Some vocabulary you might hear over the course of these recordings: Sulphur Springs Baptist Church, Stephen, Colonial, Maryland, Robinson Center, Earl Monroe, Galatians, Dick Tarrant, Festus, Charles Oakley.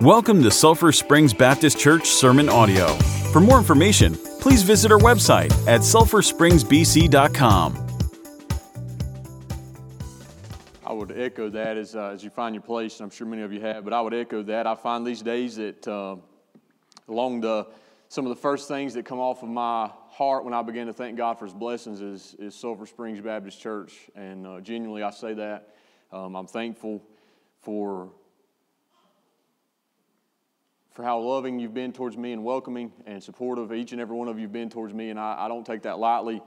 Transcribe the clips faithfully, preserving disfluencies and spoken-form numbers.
Welcome to Sulphur Springs Baptist Church Sermon Audio. For more information, please visit our website at sulphur springs b c dot com. I would echo that as, uh, as you find your place, and I'm sure many of you have, but I would echo that. I find these days that uh, along the some of the first things that come off of my heart when I begin to thank God for His blessings is, is Sulphur Springs Baptist Church, and uh, genuinely I say that. Um, I'm thankful for... for how loving you've been towards me and welcoming and supportive each and every one of you have been towards me, and I, I don't take that lightly.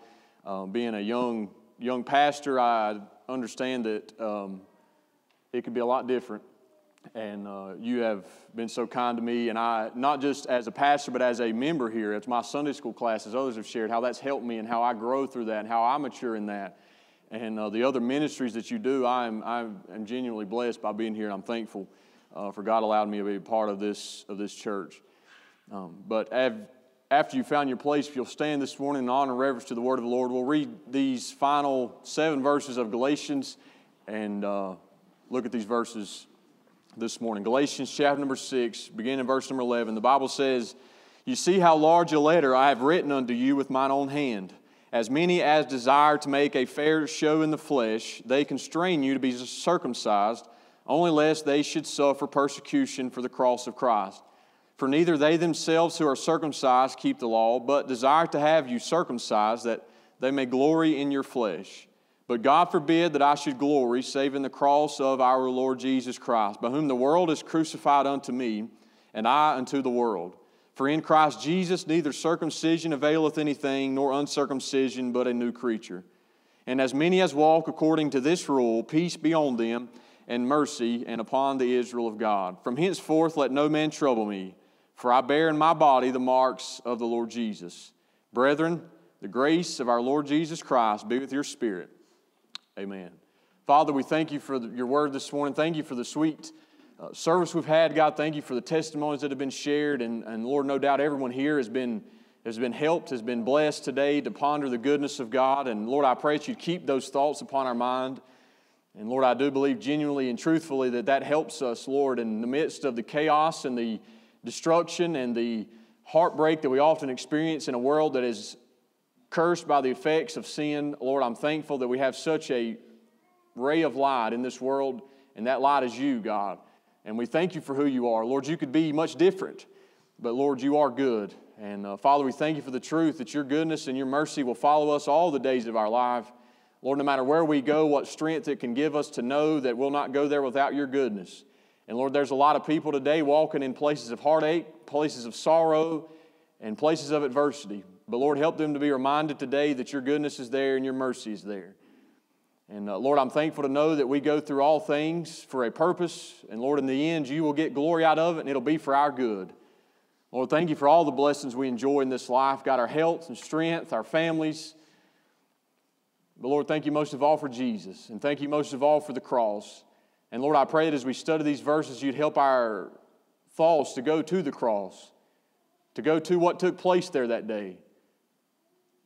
Um, being a young young pastor, I understand that um, it could be a lot different, and uh, you have been so kind to me, and I, not just as a pastor, but as a member here, it's my Sunday school class, as others have shared, how that's helped me and how I grow through that and how I mature in that. And uh, the other ministries that you do, I am, I am genuinely blessed by being here, and I'm thankful Uh, for God allowed me to be a part of this of this church. Um, but av- after you found your place, if you'll stand this morning in honor and reverence to the word of the Lord, we'll read these final seven verses of Galatians and uh, look at these verses this morning. Galatians chapter number six, beginning in verse number eleven. The Bible says, "You see how large a letter I have written unto you with mine own hand. As many as desire to make a fair show in the flesh, they constrain you to be circumcised, only lest they should suffer persecution for the cross of Christ. For neither they themselves who are circumcised keep the law, but desire to have you circumcised, that they may glory in your flesh. But God forbid that I should glory, save in the cross of our Lord Jesus Christ, by whom the world is crucified unto me, and I unto the world. For in Christ Jesus neither circumcision availeth anything, nor uncircumcision, but a new creature. And as many as walk according to this rule, peace be on them, and mercy, and upon the Israel of God. From henceforth let no man trouble me, for I bear in my body the marks of the Lord Jesus. Brethren, the grace of our Lord Jesus Christ be with your spirit. Amen." Father, we thank you for the, your word this morning. Thank you for the sweet uh, service we've had, God. Thank you for the testimonies that have been shared. And, and Lord, no doubt everyone here has been, has been helped, has been blessed today to ponder the goodness of God. And Lord, I pray that you keep those thoughts upon our mind. And Lord, I do believe genuinely and truthfully that that helps us, Lord, in the midst of the chaos and the destruction and the heartbreak that we often experience in a world that is cursed by the effects of sin. Lord, I'm thankful that we have such a ray of light in this world, and that light is you, God. And we thank you for who you are. Lord, you could be much different, but Lord, you are good. And uh, Father, we thank you for the truth that your goodness and your mercy will follow us all the days of our life. Lord, no matter where we go, what strength it can give us to know that we'll not go there without your goodness. And Lord, there's a lot of people today walking in places of heartache, places of sorrow, and places of adversity. But Lord, help them to be reminded today that your goodness is there and your mercy is there. And uh, Lord, I'm thankful to know that we go through all things for a purpose. And Lord, in the end, you will get glory out of it, and it'll be for our good. Lord, thank you for all the blessings we enjoy in this life. God, our health and strength, our families. But Lord, thank you most of all for Jesus, and thank you most of all for the cross. And Lord, I pray that as we study these verses, you'd help our thoughts to go to the cross, to go to what took place there that day.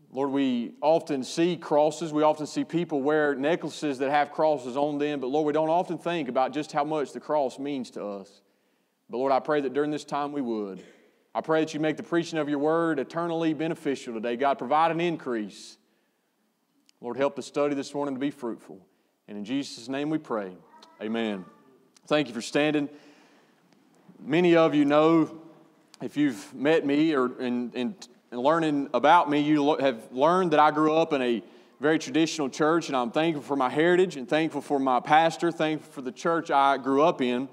Lord, we often see crosses. We often see people wear necklaces that have crosses on them. But Lord, we don't often think about just how much the cross means to us. But Lord, I pray that during this time we would. I pray that you make the preaching of your word eternally beneficial today. God, provide an increase. Lord, help the study this morning to be fruitful. And in Jesus' name we pray. Amen. Thank you for standing. Many of you know, if you've met me or in, in, in learning about me, you lo- have learned that I grew up in a very traditional church, and I'm thankful for my heritage and thankful for my pastor, thankful for the church I grew up in.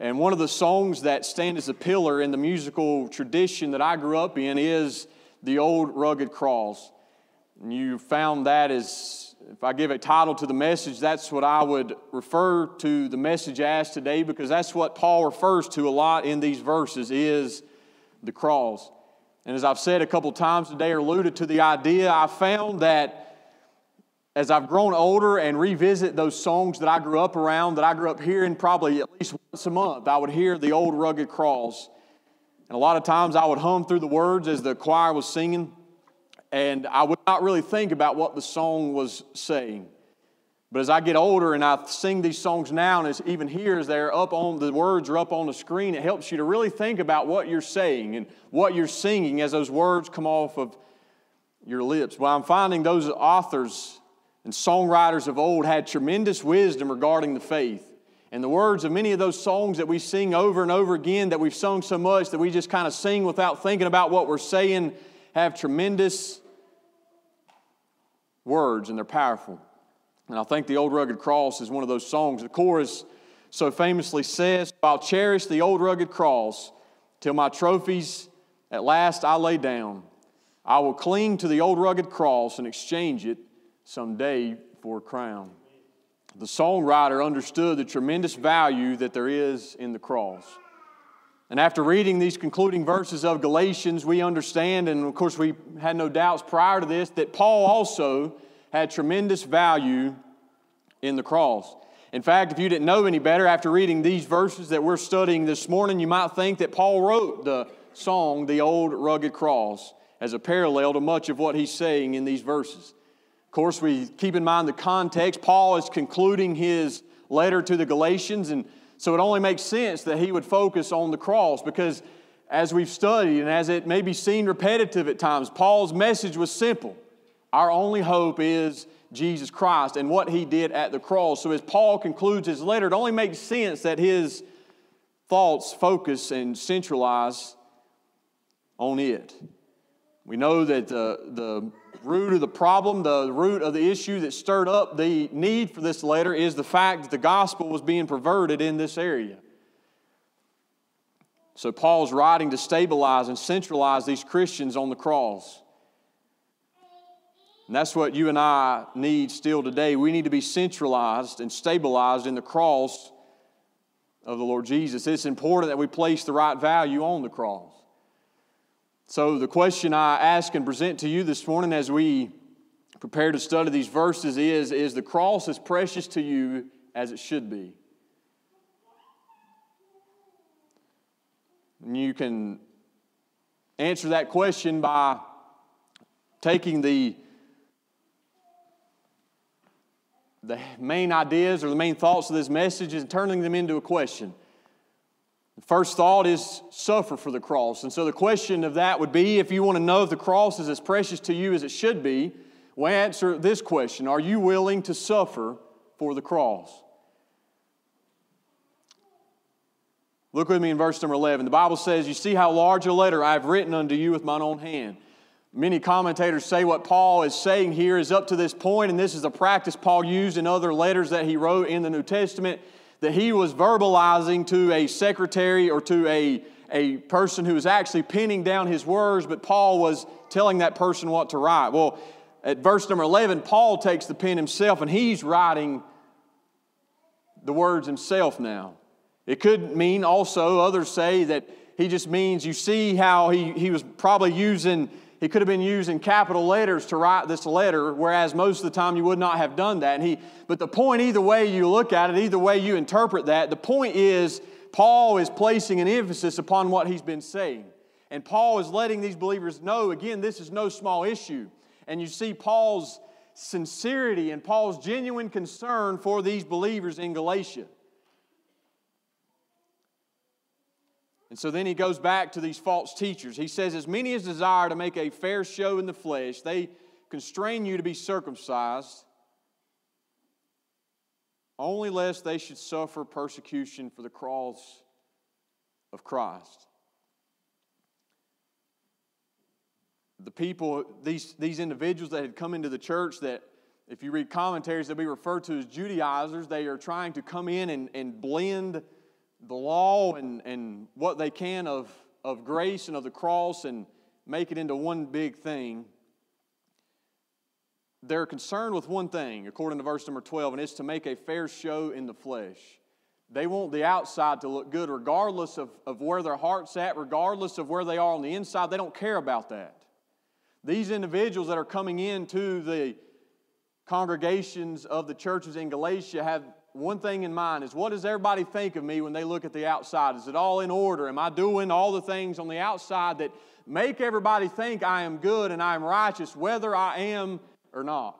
And one of the songs that stand as a pillar in the musical tradition that I grew up in is "The Old Rugged Cross." And you found that as, if I give a title to the message, that's what I would refer to the message as today, because that's what Paul refers to a lot in these verses, is the cross. And as I've said a couple times today, or alluded to the idea, I found that as I've grown older and revisit those songs that I grew up around, that I grew up hearing probably at least once a month, I would hear "The Old Rugged Cross." And a lot of times I would hum through the words as the choir was singing, and I would not really think about what the song was saying. But as I get older and I sing these songs now, and it's even here as they're up on, the words are up on the screen, it helps you to really think about what you're saying and what you're singing as those words come off of your lips. Well, I'm finding those authors and songwriters of old had tremendous wisdom regarding the faith. And the words of many of those songs that we sing over and over again, that we've sung so much that we just kind of sing without thinking about what we're saying, have tremendous words, and they're powerful. And I think The Old Rugged Cross is one of those songs. The chorus so famously says, "I'll cherish the old rugged cross till my trophies at last I lay down. I will cling to the old rugged cross and exchange it someday for a crown." The songwriter understood the tremendous value that there is in the cross. And after reading these concluding verses of Galatians, we understand, and of course we had no doubts prior to this, that Paul also had tremendous value in the cross. In fact, if you didn't know any better, after reading these verses that we're studying this morning, you might think that Paul wrote the song, "The Old Rugged Cross," as a parallel to much of what he's saying in these verses. Of course, we keep in mind the context. Paul is concluding his letter to the Galatians, and so it only makes sense that he would focus on the cross, because as we've studied and as it may be seen repetitive at times, Paul's message was simple. Our only hope is Jesus Christ and what he did at the cross. So as Paul concludes his letter, it only makes sense that his thoughts focus and centralize on it. We know that the, the root of the problem, the root of the issue that stirred up the need for this letter is the fact that the gospel was being perverted in this area. So Paul's writing to stabilize and centralize these Christians on the cross. And that's what you and I need still today. We need to be centralized and stabilized in the cross of the Lord Jesus. It's important that we place the right value on the cross. So the question I ask and present to you this morning as we prepare to study these verses is, is the cross as precious to you as it should be? And you can answer that question by taking the the main ideas or the main thoughts of this message is turning them into a question. The first thought is suffer for the cross. And so the question of that would be, if you want to know if the cross is as precious to you as it should be, we answer this question: are you willing to suffer for the cross? Look with me in verse number eleven. The Bible says, "You see how large a letter I have written unto you with mine own hand." Many commentators say what Paul is saying here is up to this point, and this is a practice Paul used in other letters that he wrote in the New Testament, that he was verbalizing to a secretary or to a, a person who was actually pinning down his words, but Paul was telling that person what to write. Well, at verse number eleven, Paul takes the pen himself, and he's writing the words himself now. It could mean also, others say, that he just means, you see how he, he was probably using... He could have been using capital letters to write this letter, whereas most of the time you would not have done that. And he, but the point, either way you look at it, either way you interpret that, the point is Paul is placing an emphasis upon what he's been saying. And Paul is letting these believers know, again, this is no small issue. And you see Paul's sincerity and Paul's genuine concern for these believers in Galatia. And so then he goes back to these false teachers. He says, "As many as desire to make a fair show in the flesh, they constrain you to be circumcised, only lest they should suffer persecution for the cross of Christ." The people, these, these individuals that had come into the church that, if you read commentaries, that we refer to as Judaizers, they are trying to come in and, and blend the law and, and what they can of, of grace and of the cross and make it into one big thing. They're concerned with one thing, according to verse number twelve, and it's to make a fair show in the flesh. They want the outside to look good regardless of, of where their heart's at, regardless of where they are on the inside. They don't care about that. These individuals that are coming into the congregations of the churches in Galatia have one thing in mind is, what does everybody think of me when they look at the outside? Is it all in order? Am I doing all the things on the outside that make everybody think I am good and I am righteous, whether I am or not?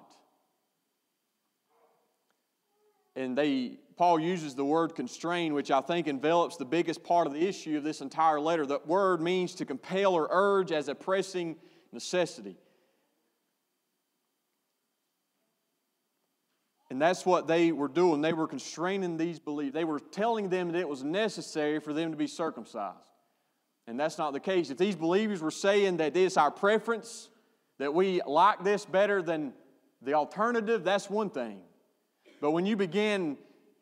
and they Paul uses the word constrain, which I think envelops the biggest part of the issue of this entire letter. That word means to compel or urge as a pressing necessity. And that's what they were doing. They were constraining these believers. They were telling them that it was necessary for them to be circumcised. And that's not the case. If these believers were saying that this is our preference, that we like this better than the alternative, that's one thing. But when you begin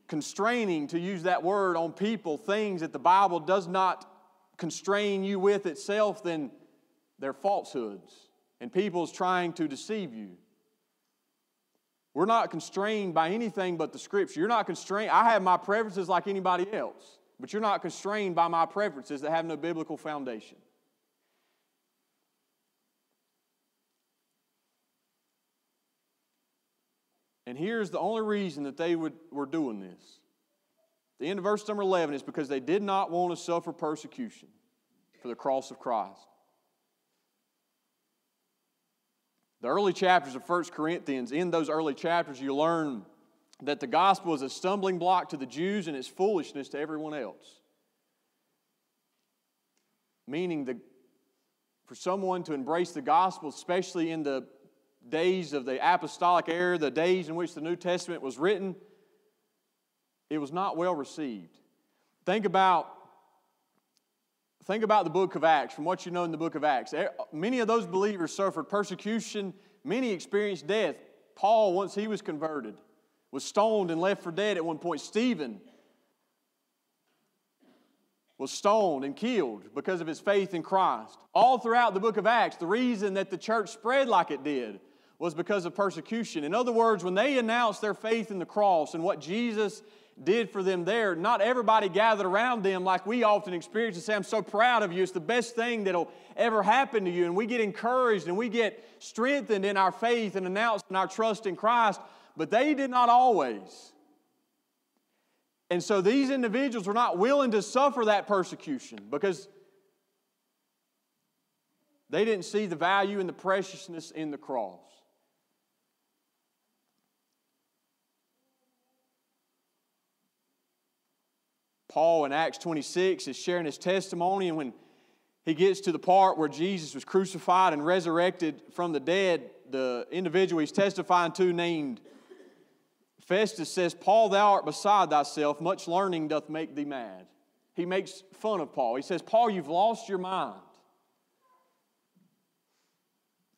constraining, to use that word, on people, things that the Bible does not constrain you with itself, then they're falsehoods. And people's trying to deceive you. We're not constrained by anything but the Scripture. You're not constrained. I have my preferences like anybody else, but you're not constrained by my preferences that have no biblical foundation. And here's the only reason that they would, were doing this. The end of verse number eleven is because they did not want to suffer persecution for the cross of Christ. The early chapters of First Corinthians, in those early chapters you learn that the gospel is a stumbling block to the Jews and it's foolishness to everyone else. Meaning that for someone to embrace the gospel, especially in the days of the apostolic era, the days in which the New Testament was written, it was not well received. Think about Think about the book of Acts, from what you know in the book of Acts. Many of those believers suffered persecution. Many experienced death. Paul, once he was converted, was stoned and left for dead at one point. Stephen was stoned and killed because of his faith in Christ. All throughout the book of Acts, the reason that the church spread like it did was because of persecution. In other words, when they announced their faith in the cross and what Jesus did for them there, not everybody gathered around them like we often experience and say, I'm so proud of you, it's the best thing that'll ever happen to you. And we get encouraged and we get strengthened in our faith and announced in our trust in Christ. But they did not always. And so these individuals were not willing to suffer that persecution because they didn't see the value and the preciousness in the cross. Paul in Acts twenty-six is sharing his testimony, and when he gets to the part where Jesus was crucified and resurrected from the dead, the individual he's testifying to named Festus says, Paul, thou art beside thyself, much learning doth make thee mad. He makes fun of Paul. He says, Paul, you've lost your mind.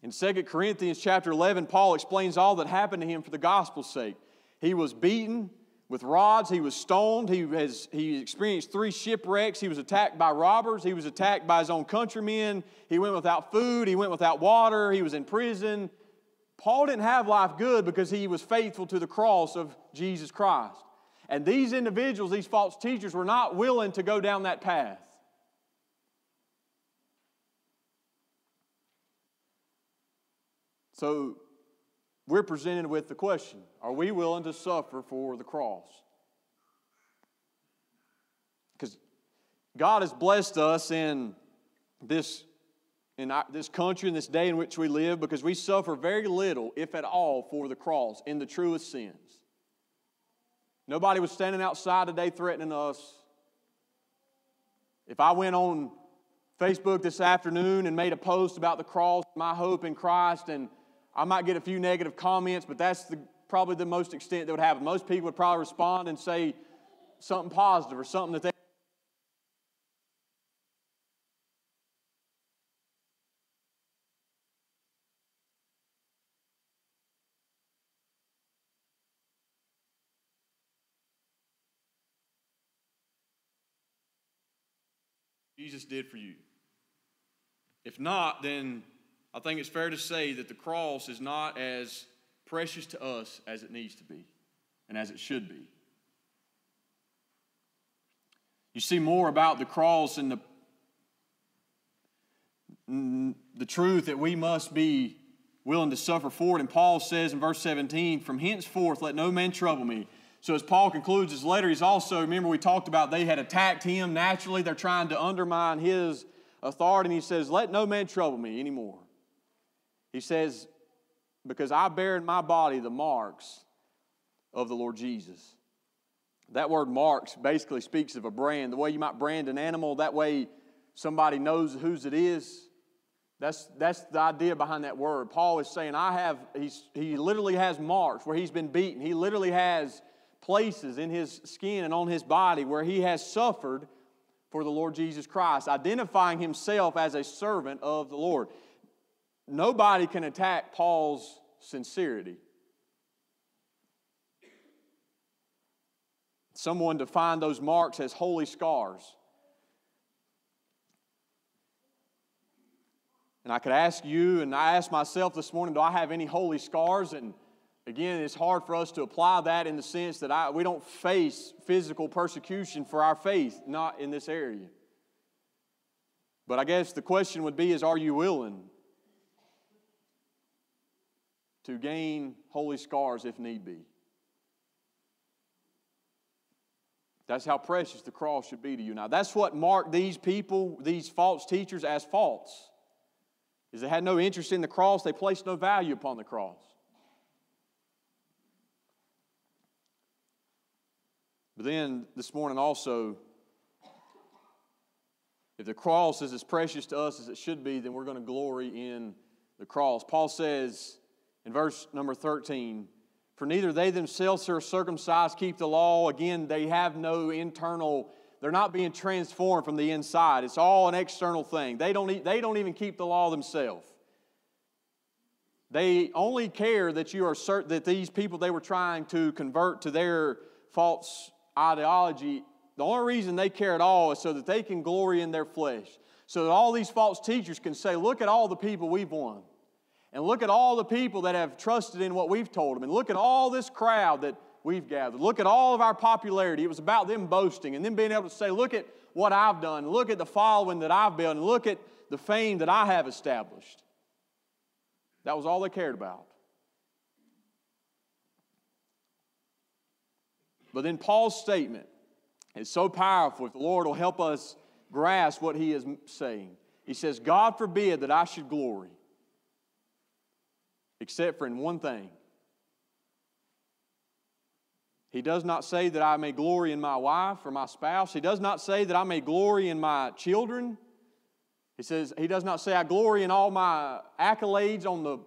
In Second Corinthians chapter eleven, Paul explains all that happened to him for the gospel's sake. He was beaten with rods, he was stoned, he, has, he experienced three shipwrecks, he was attacked by robbers, he was attacked by his own countrymen, he went without food, he went without water, he was in prison. Paul didn't have life good because he was faithful to the cross of Jesus Christ. And these individuals, these false teachers, were not willing to go down that path. So we're presented with the question, are we willing to suffer for the cross? Because God has blessed us in this, in our, this country, in this day in which we live, because we suffer very little, if at all, for the cross in the truest sense. Nobody was standing outside today threatening us. If I went on Facebook this afternoon and made a post about the cross, my hope in Christ, and I might get a few negative comments, but that's the, probably the most extent that would happen. Most people would probably respond and say something positive or something that they... Jesus did for you. If not, then I think it's fair to say that the cross is not as precious to us as it needs to be and as it should be. You see more about the cross and the, the truth that we must be willing to suffer for it. And Paul says in verse seventeen, from henceforth let no man trouble me. So as Paul concludes his letter, he's also, remember we talked about they had attacked him naturally. They're trying to undermine his authority. And he says, let no man trouble me anymore. He says, because I bear in my body the marks of the Lord Jesus. That word marks basically speaks of a brand. The way you might brand an animal, that way somebody knows whose it is. That's, that's the idea behind that word. Paul is saying, I have, he's, he literally has marks where he's been beaten. He literally has places in his skin and on his body where he has suffered for the Lord Jesus Christ, identifying himself as a servant of the Lord. Nobody can attack Paul's sincerity. Someone defined those marks as holy scars. And I could ask you, and I asked myself this morning, do I have any holy scars? And again, it's hard for us to apply that in the sense that I, we don't face physical persecution for our faith, not in this area. But I guess the question would be is, are you willing to gain holy scars if need be? That's how precious the cross should be to you. Now, that's what marked these people, these false teachers, as false, is they had no interest in the cross. They placed no value upon the cross. But then this morning also, if the cross is as precious to us as it should be, then we're going to glory in the cross. Paul says in verse number thirteen, for neither they themselves who are circumcised keep the law. Again, they have no internal, they're not being transformed from the inside. It's all an external thing. They don't, they don't even keep the law themselves. They only care that you are certain that these people they were trying to convert to their false ideology, the only reason they care at all is so that they can glory in their flesh, so that all these false teachers can say, look at all the people we've won, and look at all the people that have trusted in what we've told them, and look at all this crowd that we've gathered, look at all of our popularity. It was about them boasting and them being able to say, look at what I've done, look at the following that I've built, and look at the fame that I have established. That was all they cared about. But then Paul's statement is so powerful, if the Lord will help us grasp what he is saying. He says, God forbid that I should glory, except for in one thing. He does not say that I may glory in my wife or my spouse. He does not say that I may glory in my children. He says, he does not say I glory in all my accolades on the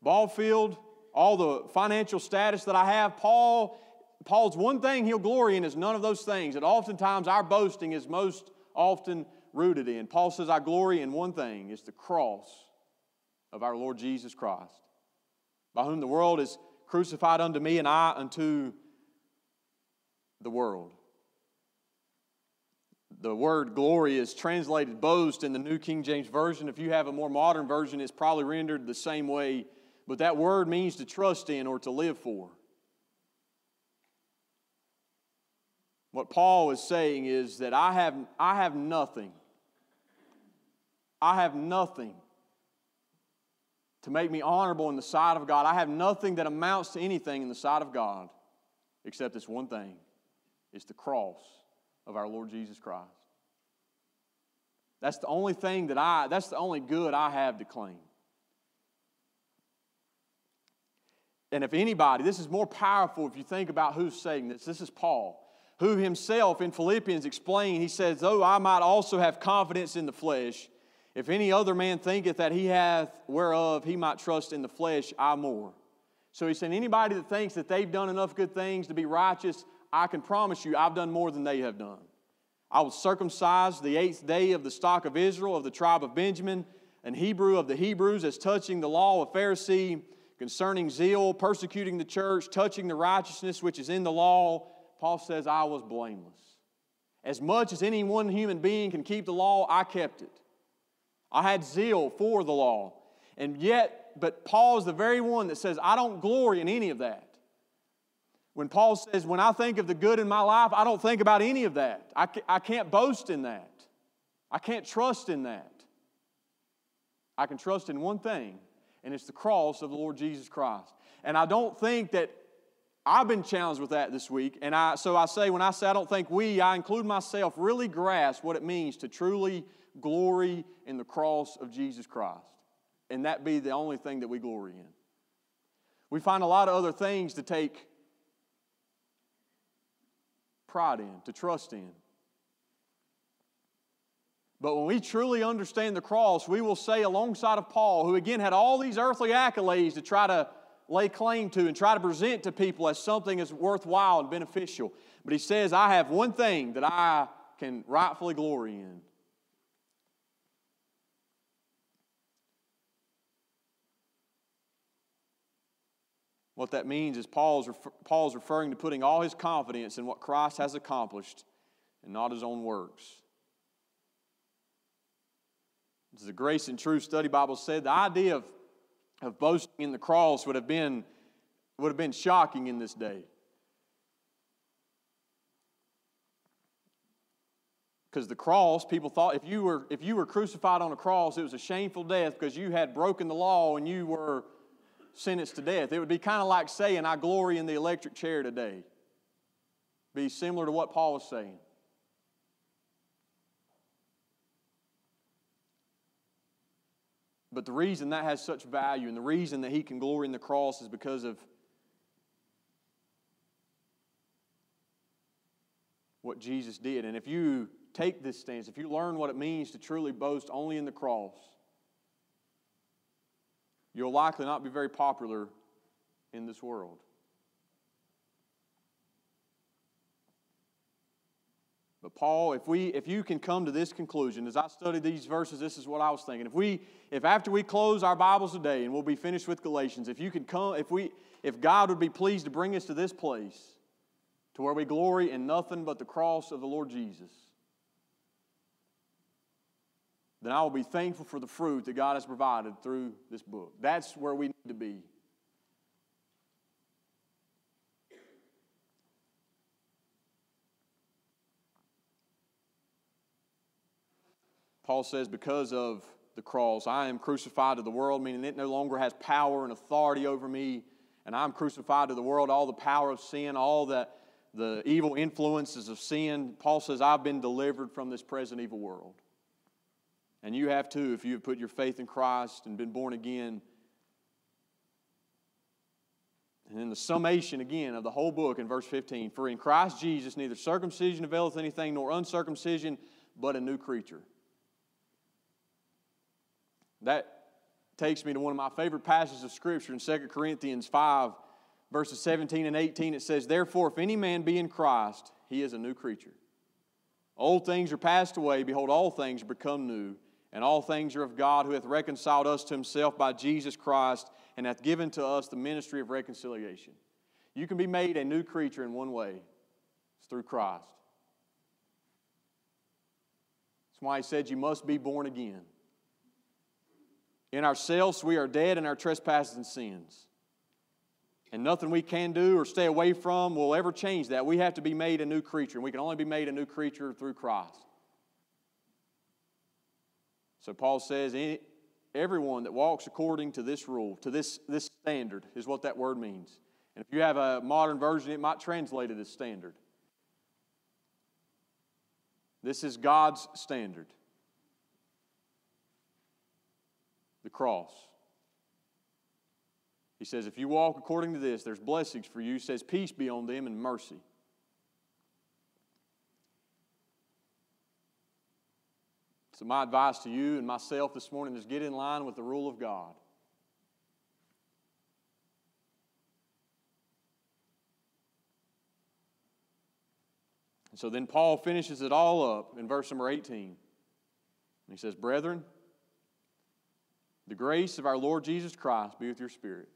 ball field, all the financial status that I have. Paul Paul's one thing he'll glory in is none of those things that oftentimes our boasting is most often rooted in. Paul says, I glory in one thing. It's the cross of our Lord Jesus Christ, by whom the world is crucified unto me and I unto the world. The word glory is translated boast in the New King James Version. If you have a more modern version, it's probably rendered the same way. But that word means to trust in or to live for. What Paul is saying is that I have, I have nothing. I have nothing to make me honorable in the sight of God. I have nothing that amounts to anything in the sight of God except this one thing. It's the cross of our Lord Jesus Christ. That's the only thing that I, that's the only good I have to claim. And if anybody, this is more powerful if you think about who's saying this. This is Paul, who himself in Philippians explained, he says, though I might also have confidence in the flesh, if any other man thinketh that he hath whereof he might trust in the flesh, I more. So he's saying, anybody that thinks that they've done enough good things to be righteous, I can promise you I've done more than they have done. I was circumcised the eighth day of the stock of Israel, of the tribe of Benjamin, an Hebrew of the Hebrews, as touching the law of Pharisee, concerning zeal, persecuting the church, touching the righteousness which is in the law. Paul says, I was blameless. As much as any one human being can keep the law, I kept it. I had zeal for the law. And yet, but Paul is the very one that says, I don't glory in any of that. When Paul says, when I think of the good in my life, I don't think about any of that. I, I can't boast in that. I can't trust in that. I can trust in one thing, and it's the cross of the Lord Jesus Christ. And I don't think that I've been challenged with that this week, and I, so I say, when I say I don't think we, I include myself, really grasp what it means to truly glory in the cross of Jesus Christ, and that be the only thing that we glory in. We find a lot of other things to take pride in, to trust in. But when we truly understand the cross, we will say alongside of Paul, who again had all these earthly accolades to try to lay claim to and try to present to people as something that's worthwhile and beneficial. But he says, I have one thing that I can rightfully glory in. What that means is Paul's, refer- Paul's referring to putting all his confidence in what Christ has accomplished and not his own works. As the Grace and Truth Study Bible said, the idea of, of boasting in the cross would have been, would have been shocking in this day. Because the cross, people thought if you were if you were crucified on a cross, it was a shameful death because you had broken the law and you were sentenced to death. It would be kind of like saying, I glory in the electric chair today. Be similar to what Paul was saying. But the reason that has such value and the reason that he can glory in the cross is because of what Jesus did. And if you take this stance, if you learn what it means to truly boast only in the cross, you'll likely not be very popular in this world. But Paul, if we, if you can come to this conclusion, as I studied these verses, this is what I was thinking. If we, if after we close our Bibles today and we'll be finished with Galatians, if you can come, if we, if God would be pleased to bring us to this place, to where we glory in nothing but the cross of the Lord Jesus, then I will be thankful for the fruit that God has provided through this book. That's where we need to be. Paul says, because of the cross, I am crucified to the world, meaning it no longer has power and authority over me, and I'm crucified to the world, all the power of sin, all the, the evil influences of sin. Paul says, I've been delivered from this present evil world. And you have too, if you have put your faith in Christ and been born again. And in the summation again of the whole book in verse fifteen, for in Christ Jesus neither circumcision availeth anything nor uncircumcision, but a new creature. That takes me to one of my favorite passages of Scripture in Second Corinthians five, verses seventeen and eighteen. It says, therefore, if any man be in Christ, he is a new creature. Old things are passed away. Behold, all things are become new. And all things are of God, who hath reconciled us to himself by Jesus Christ, and hath given to us the ministry of reconciliation. You can be made a new creature in one way. It's through Christ. That's why he said you must be born again. In ourselves, we are dead in our trespasses and sins. And nothing we can do or stay away from will ever change that. We have to be made a new creature, and we can only be made a new creature through Christ. So Paul says, everyone that walks according to this rule, to this, this standard, is what that word means. And if you have a modern version, it might translate it as standard. This is God's standard. The cross. He says, if you walk according to this, there's blessings for you. He says, peace be on them and mercy. So my advice to you and myself this morning is get in line with the rule of God. And so then Paul finishes it all up in verse number eighteen. And he says, brethren, the grace of our Lord Jesus Christ be with your spirit.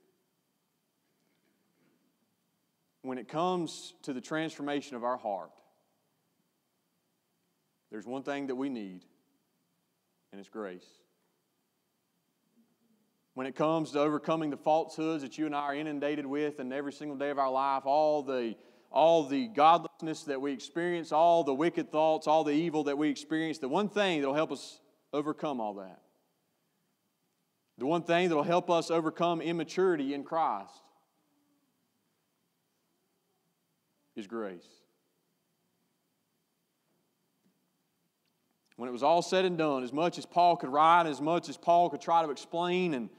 When it comes to the transformation of our heart, there's one thing that we need, and it's grace. When it comes to overcoming the falsehoods that you and I are inundated with in every single day of our life, all the, all the godlessness that we experience, all the wicked thoughts, all the evil that we experience, the one thing that will help us overcome all that, the one thing that will help us overcome immaturity in Christ is grace. When it was all said and done, as much as Paul could write, as much as Paul could try to explain and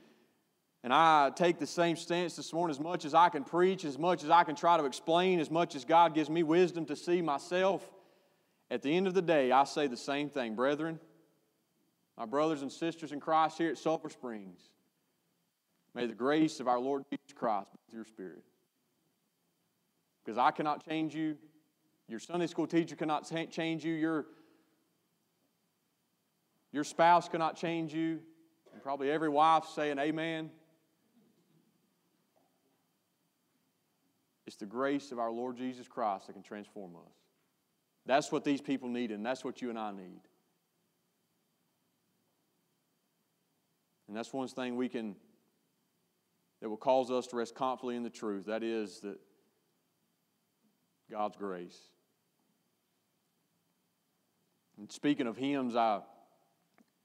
And I take the same stance this morning. As much as I can preach, as much as I can try to explain, as much as God gives me wisdom to see myself, at the end of the day, I say the same thing. Brethren, my brothers and sisters in Christ here at Sulphur Springs, may the grace of our Lord Jesus Christ be with your spirit. Because I cannot change you. Your Sunday school teacher cannot change you. Your, your spouse cannot change you. And probably every wife saying amen. It's the grace of our Lord Jesus Christ that can transform us. That's what these people need, and that's what you and I need. And that's one thing we can, that will cause us to rest confidently in the truth. That is that God's grace. And speaking of hymns, I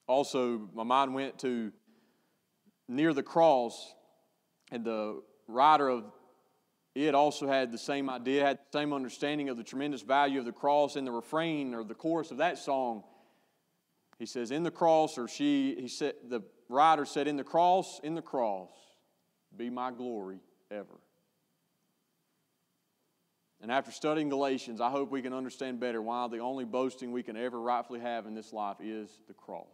also, my mind went to Near the Cross, and the writer of it also had the same idea, had the same understanding of the tremendous value of the cross in the refrain or the chorus of that song. He says, in the cross, or she, he said, the writer said, in the cross, in the cross, be my glory ever. And after studying Galatians, I hope we can understand better why the only boasting we can ever rightfully have in this life is the cross.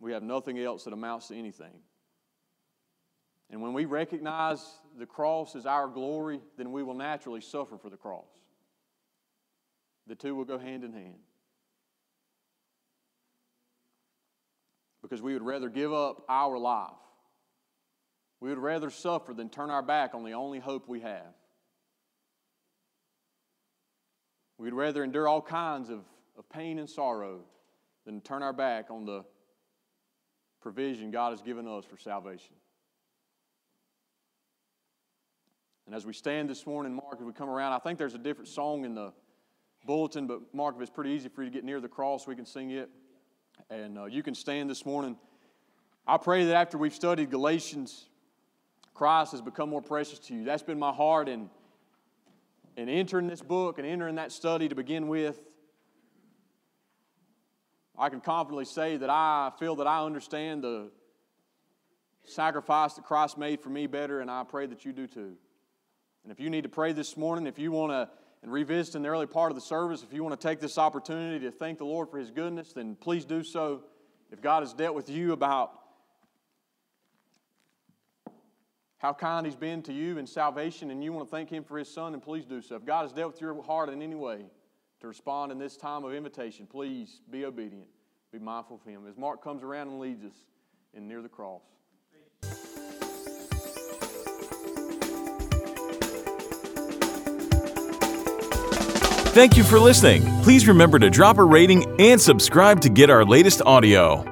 We have nothing else that amounts to anything. And when we recognize the cross as our glory, then we will naturally suffer for the cross. The two will go hand in hand. Because we would rather give up our life. We would rather suffer than turn our back on the only hope we have. We'd rather endure all kinds of, of pain and sorrow than turn our back on the provision God has given us for salvation. And as we stand this morning, Mark, as we come around, I think there's a different song in the bulletin, but Mark, if it's pretty easy for you to get near the cross, we can sing it. And uh, you can stand this morning. I pray that after we've studied Galatians, Christ has become more precious to you. That's been my heart in, in entering this book and entering that study to begin with. I can confidently say that I feel that I understand the sacrifice that Christ made for me better, and I pray that you do too. And if you need to pray this morning, if you want to, and revisit in the early part of the service, if you want to take this opportunity to thank the Lord for His goodness, then please do so. If God has dealt with you about how kind He's been to you in salvation and you want to thank Him for His Son, then please do so. If God has dealt with your heart in any way to respond in this time of invitation, please be obedient. Be mindful of Him. As Mark comes around and leads us in Near the Cross. Thank you for listening. Please remember to drop a rating and subscribe to get our latest audio.